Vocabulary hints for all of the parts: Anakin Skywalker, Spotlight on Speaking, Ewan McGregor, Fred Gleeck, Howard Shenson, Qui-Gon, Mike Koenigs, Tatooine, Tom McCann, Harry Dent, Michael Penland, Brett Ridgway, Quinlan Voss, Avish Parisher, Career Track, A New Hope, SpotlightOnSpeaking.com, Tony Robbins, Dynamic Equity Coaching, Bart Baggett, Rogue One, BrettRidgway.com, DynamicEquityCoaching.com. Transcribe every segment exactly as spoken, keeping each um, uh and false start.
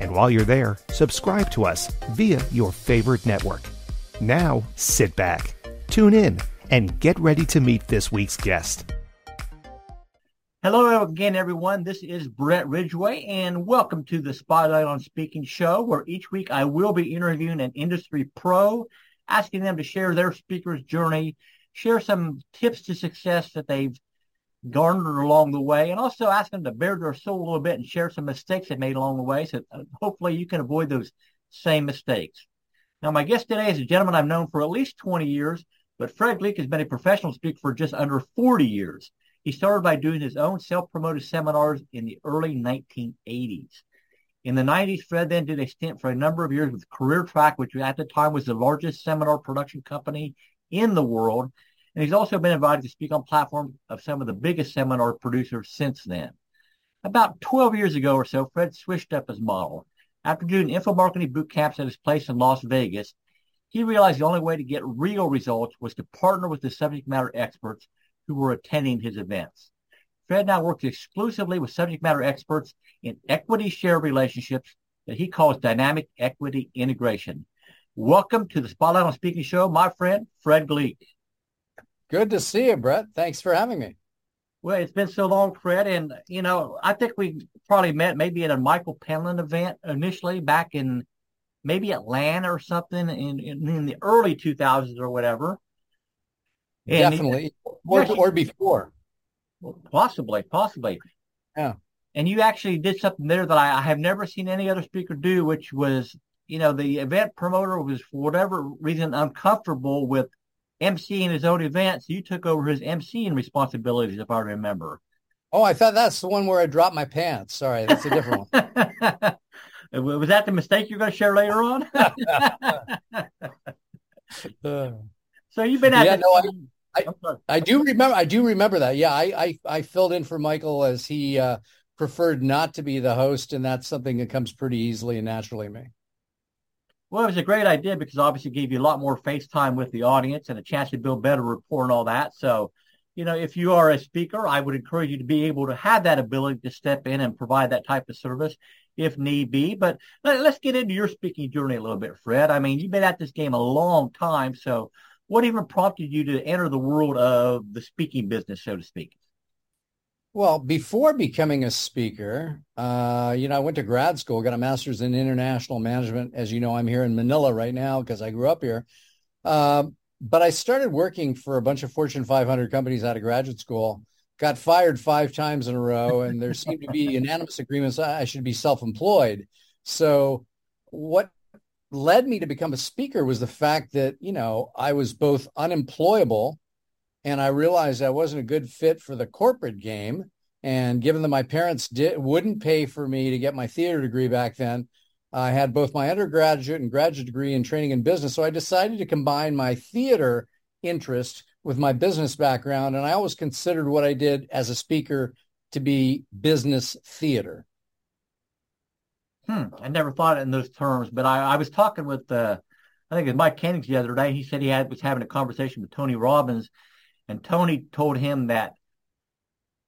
And while you're there, subscribe to us via your favorite network. Now, sit back, tune in, and get ready to meet this week's guest. Hello again, everyone. This is Brett Ridgway, and welcome to the Spotlight on Speaking show, where each week I will be interviewing an industry pro, asking them to share their speaker's journey, share some tips to success that they've garnered along the way, and also ask them to bare their soul a little bit and share some mistakes they made along the way, so hopefully you can avoid those same mistakes. Now, my guest today is a gentleman I've known for at least twenty years, but Fred Gleeck has been a professional speaker for just under forty years. He started by doing his own self-promoted seminars in the early nineteen eighties. In the nineties, Fred then did a stint for a number of years with Career Track, which at the time was the largest seminar production company in the world. And he's also been invited to speak on platforms of some of the biggest seminar producers since then. About twelve years ago or so, Fred switched up his model. After doing infomarketing boot camps at his place in Las Vegas, he realized the only way to get real results was to partner with the subject matter experts who were attending his events. Fred now works exclusively with subject matter experts in equity share relationships that he calls dynamic equity integration. Welcome to the Spotlight on Speaking show, my friend, Fred Gleeck. Good to see you, Brett. Thanks for having me. Well, it's been so long, Fred, and, you know, I think we probably met maybe at a Michael Penland event initially back in maybe Atlanta or something in, in, in the early two thousands or whatever. And Definitely. Or, yeah, or before. Possibly, possibly. Yeah. And you actually did something there that I, I have never seen any other speaker do, which was, you know, the event promoter was, for whatever reason, uncomfortable with emceeing his own events. So you took over his emceeing responsibilities, if I remember. Oh, I thought that's the one where I dropped my pants. Sorry, that's a different one. Was that the mistake you're going to share later on? uh, so you've been at yeah, the- no, I- I, I do remember. I do remember that. Yeah, I, I I filled in for Michael as he uh, preferred not to be the host, and that's something that comes pretty easily and naturally to me. Well, it was a great idea because obviously it gave you a lot more face time with the audience and a chance to build better rapport and all that. So, you know, if you are a speaker, I would encourage you to be able to have that ability to step in and provide that type of service if need be. But let, let's get into your speaking journey a little bit, Fred. I mean, you've been at this game a long time, so. What even prompted you to enter the world of the speaking business, so to speak? Well, before becoming a speaker, uh, you know, I went to grad school, got a master's in international management. As you know, I'm here in Manila right now because I grew up here. Uh, but I started working for a bunch of Fortune five hundred companies out of graduate school, got fired five times in a row, and there seemed to be unanimous agreements I should be self-employed. So what led me to become a speaker was the fact that, you know, I was both unemployable and I realized I wasn't a good fit for the corporate game. And given that my parents did, wouldn't pay for me to get my theater degree back then, I had both my undergraduate and graduate degree in training in business. So I decided to combine my theater interest with my business background. And I always considered what I did as a speaker to be business theater. Hmm, I never thought it in those terms, but I, I was talking with, uh, I think it was Mike Koenigs the other day. He said he had was having a conversation with Tony Robbins, and Tony told him that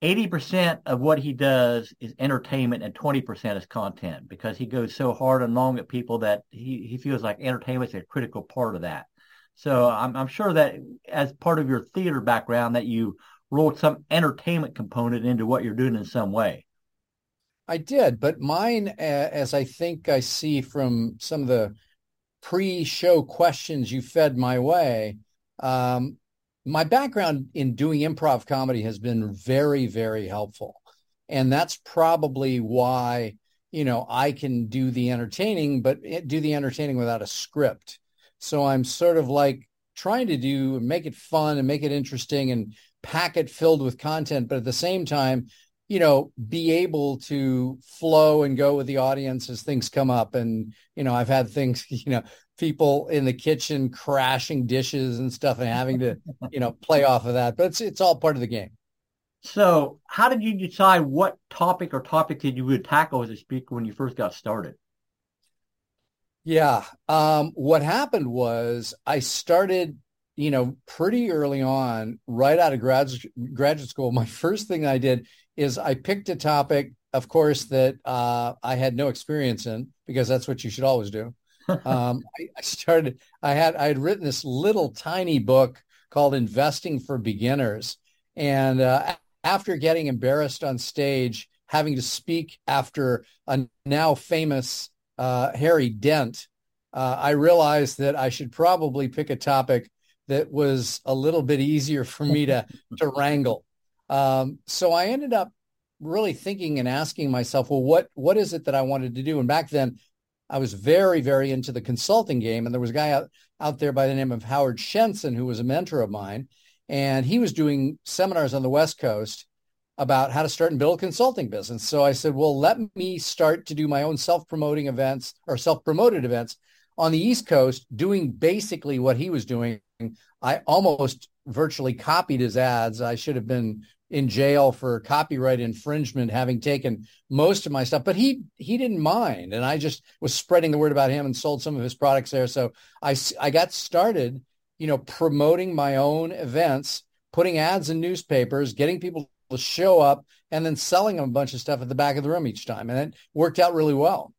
eighty percent of what he does is entertainment and twenty percent is content, because he goes so hard and long at people that he, he feels like entertainment is a critical part of that. So I'm, I'm sure that as part of your theater background that you rolled some entertainment component into what you're doing in some way. I did, but mine, as I think I see from some of the pre-show questions you fed my way, um, my background in doing improv comedy has been very, very helpful. And that's probably why, you know, I can do the entertaining, but do the entertaining without a script. So I'm sort of like trying to do, make it fun and make it interesting and pack it filled with content. But at the same time, you know, be able to flow and go with the audience as things come up. And, you know, I've had things, you know, people in the kitchen crashing dishes and stuff and having to, you know, play off of that. But it's it's all part of the game. So how did you decide what topic or topic did you would tackle as a speaker when you first got started? Yeah. Um, what happened was I started, you know, pretty early on, right out of grad, graduate school. My first thing I did is I picked a topic, of course, that uh, I had no experience in, because that's what you should always do. um, I, I started, I had, I had written this little tiny book called Investing for Beginners. And uh, after getting embarrassed on stage, having to speak after a now famous uh, Harry Dent, uh, I realized that I should probably pick a topic that was a little bit easier for me to, to wrangle. Um, so I ended up really thinking and asking myself, well, what, what is it that I wanted to do? And back then I was very, very into the consulting game. And there was a guy out, out there by the name of Howard Shenson, who was a mentor of mine. And he was doing seminars on the West Coast about how to start and build a consulting business. So I said, well, let me start to do my own self-promoting events or self-promoted events on the East Coast, doing basically what he was doing. I almost virtually copied his ads. I should have been in jail for copyright infringement, having taken most of my stuff, but he, he didn't mind. And I just was spreading the word about him and sold some of his products there. So I, I got started, you know, promoting my own events, putting ads in newspapers, getting people to show up, and then selling them a bunch of stuff at the back of the room each time. And it worked out really well.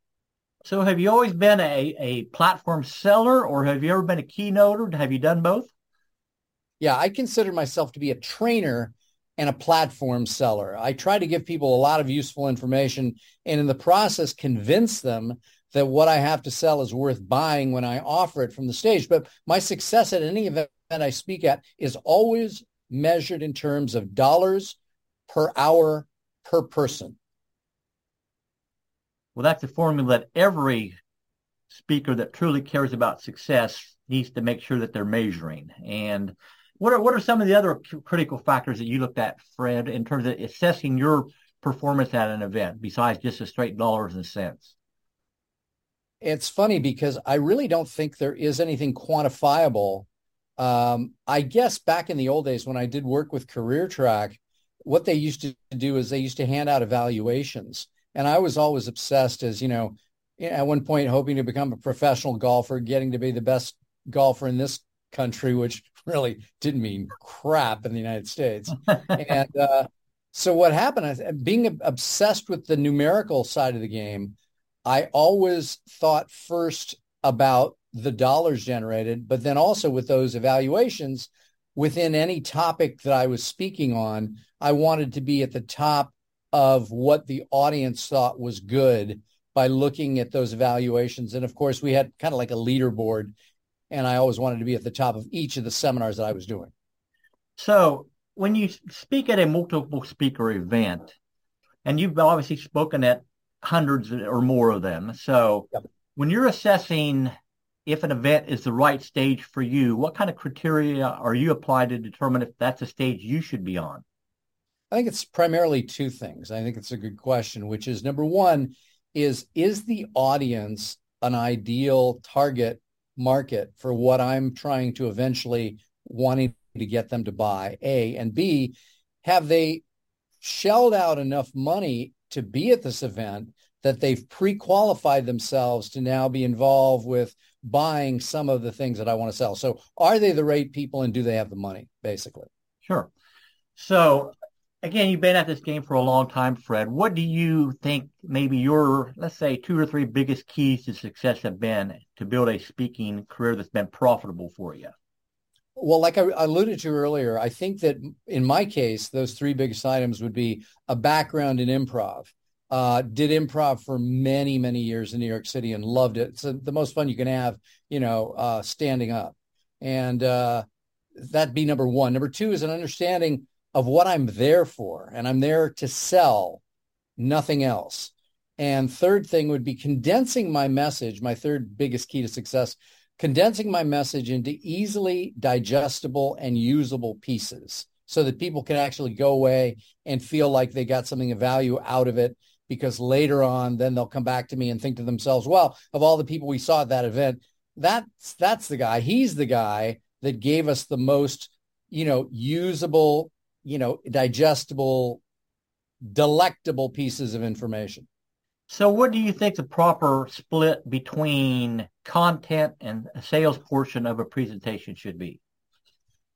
So have you always been a, a platform seller, or have you ever been a keynoter? Have you done both? Yeah, I consider myself to be a trainer and a platform seller. I try to give people a lot of useful information, and in the process convince them that what I have to sell is worth buying when I offer it from the stage. But my success at any event I speak at is always measured in terms of dollars per hour per person. Well, that's a formula that every speaker that truly cares about success needs to make sure that they're measuring. And what are what are some of the other critical factors that you looked at, Fred, in terms of assessing your performance at an event besides just the straight dollars and cents? It's funny because I really don't think there is anything quantifiable. Um, I guess back in the old days when I did work with Career Track, what they used to do is they used to hand out evaluations. And I was always obsessed as, you know, at one point hoping to become a professional golfer, getting to be the best golfer in this country, which really didn't mean crap in the United States. and uh, so what happened, is, being obsessed with the numerical side of the game, I always thought first about the dollars generated, but then also with those evaluations within any topic that I was speaking on, I wanted to be at the top of what the audience thought was good by looking at those evaluations. And of course, we had kind of like a leaderboard, and I always wanted to be at the top of each of the seminars that I was doing. So when you speak at a multiple speaker event, and you've obviously spoken at hundreds or more of them. So yep. When you're assessing if an event is the right stage for you, what kind of criteria are you applying to determine if that's a stage you should be on? I think it's primarily two things. I think it's a good question, which is number one is, is the audience an ideal target market for what I'm trying to eventually wanting to get them to buy? A, and B, have they shelled out enough money to be at this event that they've pre-qualified themselves to now be involved with buying some of the things that I want to sell? So are they the right people, and do they have the money, basically? Sure. So again, you've been at this game for a long time, Fred. What do you think maybe your, let's say, two or three biggest keys to success have been to build a speaking career that's been profitable for you? Well, like I alluded to earlier, I think that in my case, those three biggest items would be a background in improv, Uh, did improv for many, many years in New York City and loved it. It's a, the most fun you can have, you know, uh, standing up. And uh, that'd be number one. Number two is an understanding of what I'm there for. And I'm there to sell, nothing else. And third thing would be condensing my message, my third biggest key to success, condensing my message into easily digestible and usable pieces so that people can actually go away and feel like they got something of value out of it. Because later on, then they'll come back to me and think to themselves, well, of all the people we saw at that event, that's, that's the guy. He's the guy that gave us the most, you know, usable, you know, digestible, delectable pieces of information. So what do you think the proper split between content and sales portion of a presentation should be?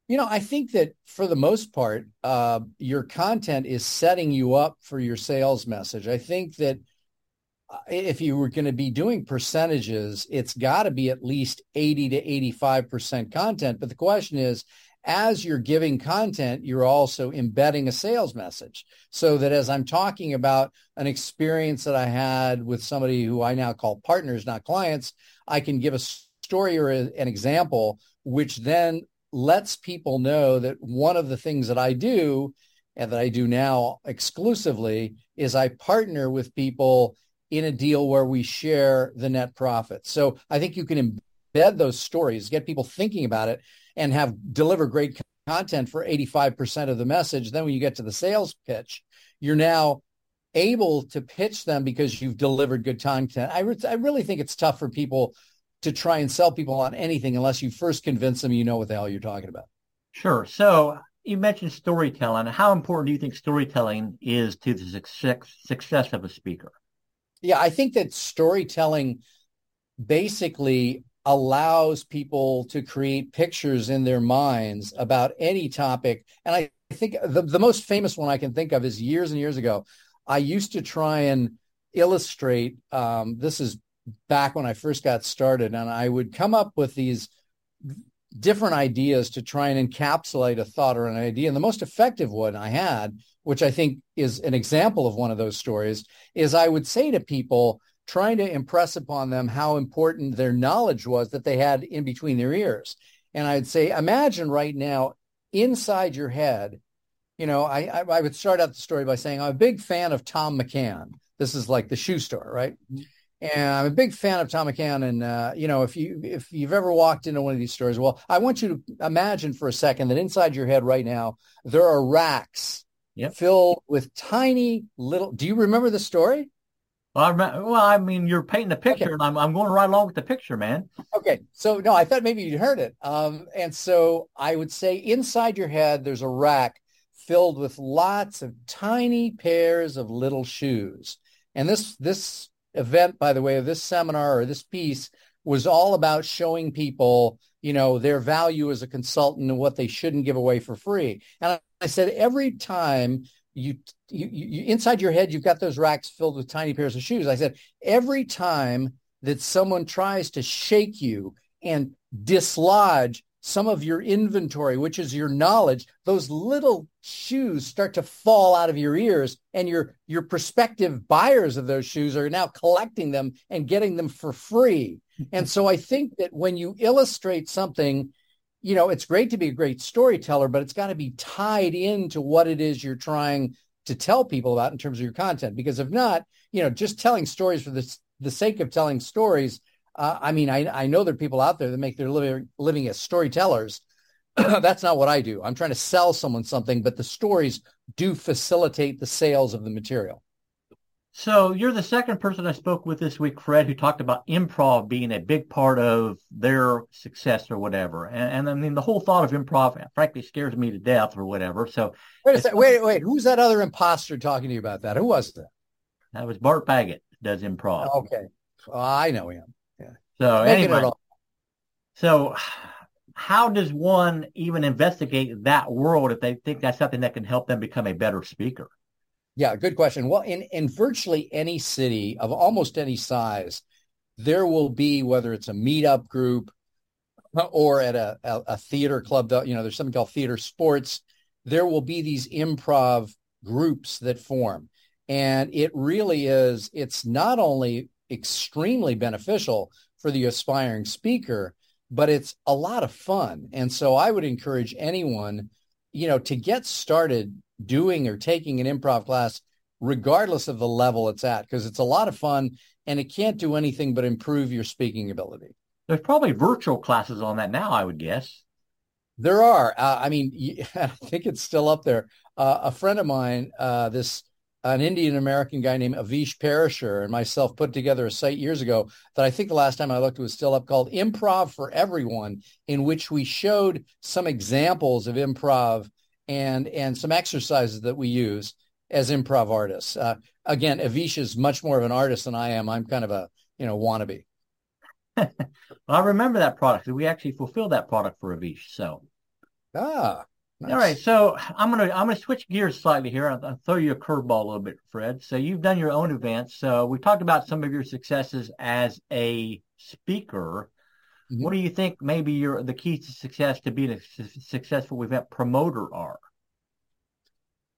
You know, I think that for the most part, uh, your content is setting you up for your sales message. I think that if you were going to be doing percentages, it's got to be at least eighty to eighty-five percent content. But the question is, as you're giving content, you're also embedding a sales message so that as I'm talking about an experience that I had with somebody who I now call partners, not clients, I can give a story or a, an example, which then lets people know that one of the things that I do and that I do now exclusively is I partner with people in a deal where we share the net profit. So I think you can embed those stories, get people thinking about it, and have deliver great content for eighty-five percent of the message. Then when you get to the sales pitch, you're now able to pitch them because you've delivered good content. I, re- I really think it's tough for people to try and sell people on anything unless you first convince them you know what the hell you're talking about. Sure. So you mentioned storytelling. How important do you think storytelling is to the success, success of a speaker? Yeah, I think that storytelling basically allows people to create pictures in their minds about any topic. And I think the, the most famous one I can think of is years and years ago, I used to try and illustrate, um, this is back when I first got started, and I would come up with these different ideas to try and encapsulate a thought or an idea. And the most effective one I had, which I think is an example of one of those stories, is I would say to people, trying to impress upon them how important their knowledge was that they had in between their ears. And I'd say, imagine right now inside your head, you know, I, I, I would start out the story by saying, I'm a big fan of Tom McCann. This is like the shoe store, right? And I'm a big fan of Tom McCann. And, uh, you know, if, you, if you've ever walked into one of these stores, well, I want you to imagine for a second that inside your head right now, there are racks yep. filled with tiny little, do you remember the story? Well, I, remember, well, I mean, you're painting a picture, okay. and I'm I'm going right along with the picture, man. Okay. So, no, I thought maybe you'd heard it. Um, and so I would say inside your head, there's a rack filled with lots of tiny pairs of little shoes. And this this event, by the way, of this seminar or this piece was all about showing people, you know, their value as a consultant and what they shouldn't give away for free. And I said every time You, you, you, inside your head, you've got those racks filled with tiny pairs of shoes. I said, every time that someone tries to shake you and dislodge some of your inventory, which is your knowledge, those little shoes start to fall out of your ears, and your, your prospective buyers of those shoes are now collecting them and getting them for free. And so I think that when you illustrate something, you know, it's great to be a great storyteller, but it's got to be tied into what it is you're trying to tell people about in terms of your content. Because if not, you know, just telling stories for the, the sake of telling stories. Uh, I mean, I, I know there are people out there that make their living, living as storytellers. That's not what I do. I'm trying to sell someone something, but the stories do facilitate the sales of the material. So you're the second person I spoke with this week, Fred, who talked about improv being a big part of their success or whatever. And, and I mean, the whole thought of improv, frankly, scares me to death or whatever. So wait a second, wait, wait. Who's that other imposter talking to you about that? Who was that? That was Bart Baggett, does improv. Okay. Well, I know him. Yeah. So anyway, so how does one even investigate that world if they think that's something that can help them become a better speaker? Yeah, good question. Well, in, in virtually any city of almost any size, there will be, whether it's a meetup group or at a, a, a theater club, you know, there's something called theater sports, there will be these improv groups that form. And it really is, it's not only extremely beneficial for the aspiring speaker, but it's a lot of fun. And so I would encourage anyone, you know, to get started doing or taking an improv class, regardless of the level it's at, because it's a lot of fun and it can't do anything but improve your speaking ability. There's probably virtual classes on that now, I would guess. There are. Uh, I mean, I think it's still up there. Uh, a friend of mine, uh, this an Indian-American guy named Avish Parisher, and myself put together a site years ago that I think the last time I looked was still up, called Improv for Everyone, in which we showed some examples of improv and and some exercises that we use as improv artists. Uh, again, Avish is much more of an artist than I am. I'm kind of a, you know, wannabe. Well, I remember that product. We actually fulfilled that product for Avish. So, ah, nice. All right. So I'm gonna I'm gonna switch gears slightly here. I'll, I'll throw you a curveball a little bit, Fred. So you've done your own events. So we talked about some of your successes as a speaker. Mm-hmm. What do you think maybe your the keys to success to being a su- successful event promoter are?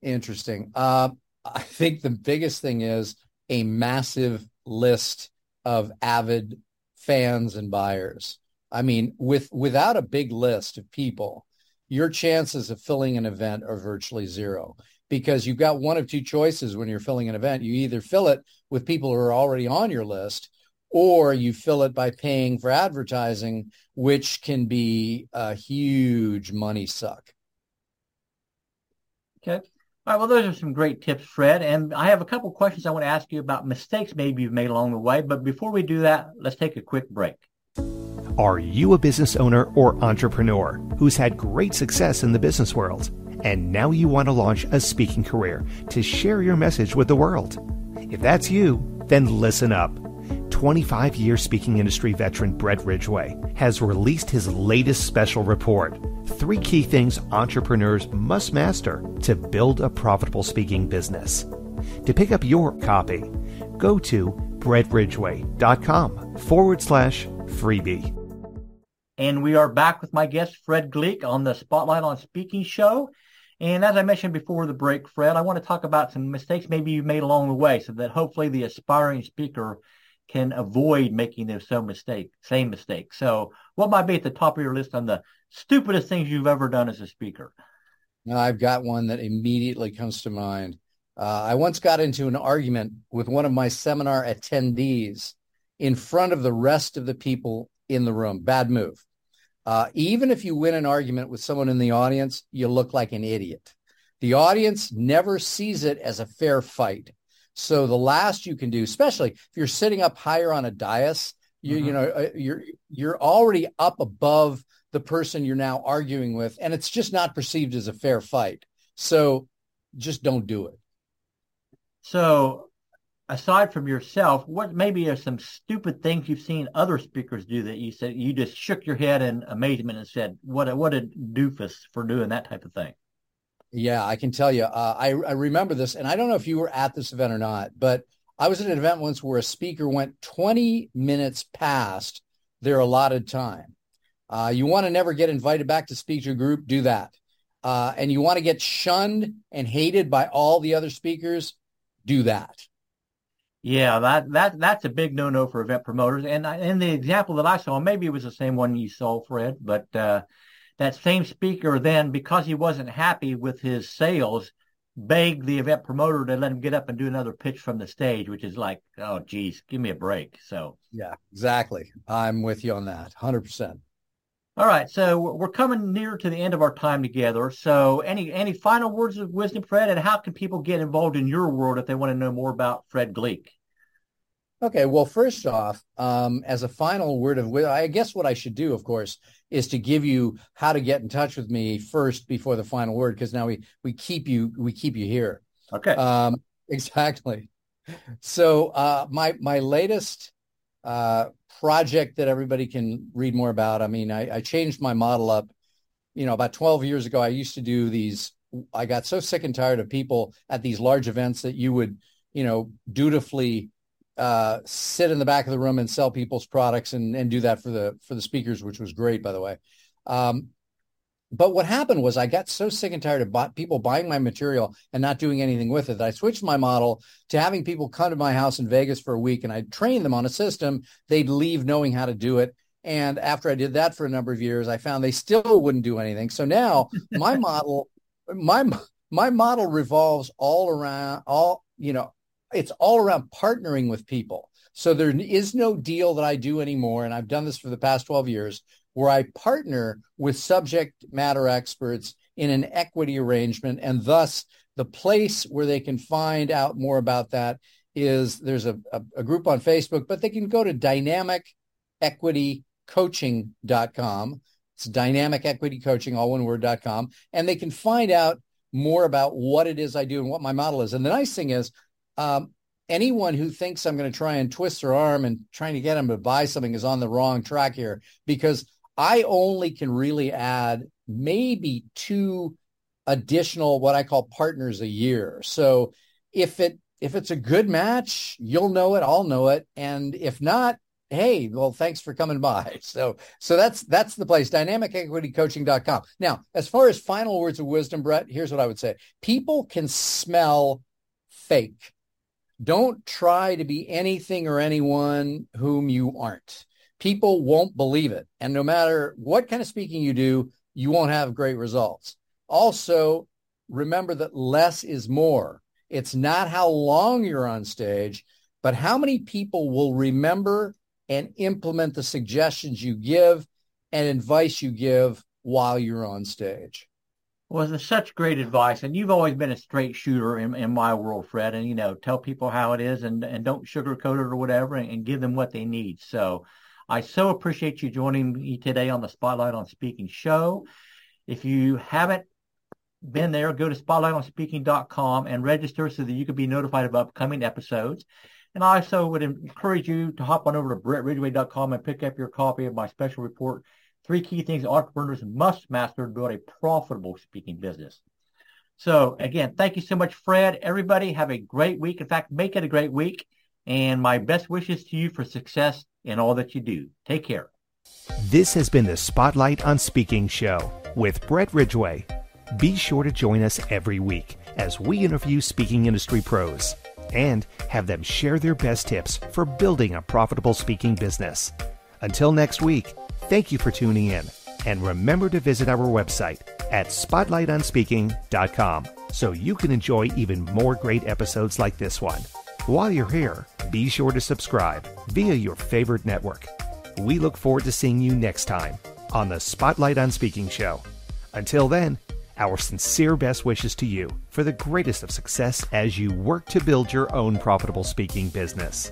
Interesting. Uh, I think the biggest thing is a massive list of avid fans and buyers. I mean, with without a big list of people, your chances of filling an event are virtually zero, because you've got one of two choices when you're filling an event. You either fill it with people who are already on your list, or you fill it by paying for advertising, which can be a huge money suck. Okay. All right, well, those are some great tips, Fred. And I have a couple questions I want to ask you about mistakes maybe you've made along the way. But before we do that, let's take a quick break. Are you a business owner or entrepreneur who's had great success in the business world, and now you want to launch a speaking career to share your message with the world? If that's you, then listen up. twenty-five-year speaking industry veteran Brett Ridgway has released his latest special report, Three Key Things Entrepreneurs Must Master to Build a Profitable Speaking Business. To pick up your copy, go to Brett Ridgway dot com forward slash freebie. And we are back with my guest, Fred Gleeck, on the Spotlight on Speaking show. And as I mentioned before the break, Fred, I want to talk about some mistakes maybe you've made along the way, so that hopefully the aspiring speaker can avoid making those same mistake, same mistake. So what might be at the top of your list on the stupidest things you've ever done as a speaker? Now, I've got one that immediately comes to mind. Uh, I once got into an argument with one of my seminar attendees in front of the rest of the people in the room. Bad move. Uh, even if you win an argument with someone in the audience, you look like an idiot. The audience never sees it as a fair fight. So the last you can do, especially if you're sitting up higher on a dais, you, mm-hmm. you know, you're you're already up above the person you're now arguing with, and it's just not perceived as a fair fight. So just don't do it. So aside from yourself, what maybe are some stupid things you've seen other speakers do that you said you just shook your head in amazement and said, what a, what a doofus for doing that type of thing? Yeah, I can tell you. Uh, I, I remember this, and I don't know if you were at this event or not, but I was at an event once where a speaker went twenty minutes past their allotted time. Uh, you want to never get invited back to speak to a group, do that. Uh, and you want to get shunned and hated by all the other speakers, do that. Yeah, that that that's a big no-no for event promoters. And I, in the example that I saw, maybe it was the same one you saw, Fred, but uh that same speaker then, because he wasn't happy with his sales, begged the event promoter to let him get up and do another pitch from the stage, which is like, oh, geez, give me a break. So, yeah, exactly. I'm with you on that, one hundred percent. All right, so we're coming near to the end of our time together. So any any final words of wisdom, Fred, and how can people get involved in your world if they want to know more about Fred Gleeck? Okay, well, first off, um, as a final word of wisdom, I guess what I should do, of course, is to give you how to get in touch with me first before the final word, because now we we keep you we keep you here. Okay. Um, exactly. So uh, my my latest uh, project that everybody can read more about. I mean, I, I changed my model up. You know, about twelve years ago, I used to do these. I got so sick and tired of people at these large events that you would, you know, dutifully Uh, sit in the back of the room and sell people's products and, and do that for the for the speakers, which was great, by the way. Um, But what happened was I got so sick and tired of bu- people buying my material and not doing anything with it that I switched my model to having people come to my house in Vegas for a week, and I'd train them on a system. They'd leave knowing how to do it. And after I did that for a number of years, I found they still wouldn't do anything. So now my model, my my model revolves all around all, you know, it's all around partnering with people. So there is no deal that I do anymore. And I've done this for the past twelve years, where I partner with subject matter experts in an equity arrangement. And thus the place where they can find out more about that is there's a, a, a group on Facebook, but they can go to Dynamic Equity Coaching dot com. It's Dynamic Equity Coaching, all one word dot com. And they can find out more about what it is I do and what my model is. And the nice thing is, um, anyone who thinks I'm going to try and twist their arm and trying to get them to buy something is on the wrong track here, because I only can really add maybe two additional, what I call partners a year. So if it, if it's a good match, you'll know it, I'll know it. And if not, hey, well, thanks for coming by. So, so that's, that's the place, Dynamic Equity Coaching dot com. Now, as far as final words of wisdom, Brett, here's what I would say. People can smell fake. Don't try to be anything or anyone whom you aren't. People won't believe it. And no matter what kind of speaking you do, you won't have great results. Also, remember that less is more. It's not how long you're on stage, but how many people will remember and implement the suggestions you give and advice you give while you're on stage. Well, it's such great advice, and you've always been a straight shooter in, in my world, Fred, and, you know, tell people how it is and, and don't sugarcoat it or whatever, and, and give them what they need. So I so appreciate you joining me today on the Spotlight on Speaking show. If you haven't been there, go to Spotlight On Speaking dot com and register so that you can be notified of upcoming episodes. And I also would encourage you to hop on over to Brett Ridgway dot com and pick up your copy of my special report, Three Key Things Entrepreneurs Must Master to Build a Profitable Speaking Business. So, again, thank you so much, Fred. Everybody, have a great week. In fact, make it a great week. And my best wishes to you for success in all that you do. Take care. This has been the Spotlight on Speaking show with Brett Ridgway. Be sure to join us every week as we interview speaking industry pros and have them share their best tips for building a profitable speaking business. Until next week, thank you for tuning in, and remember to visit our website at Spotlight On Speaking dot com so you can enjoy even more great episodes like this one. While you're here, be sure to subscribe via your favorite network. We look forward to seeing you next time on the Spotlight on Speaking show. Until then, our sincere best wishes to you for the greatest of success as you work to build your own profitable speaking business.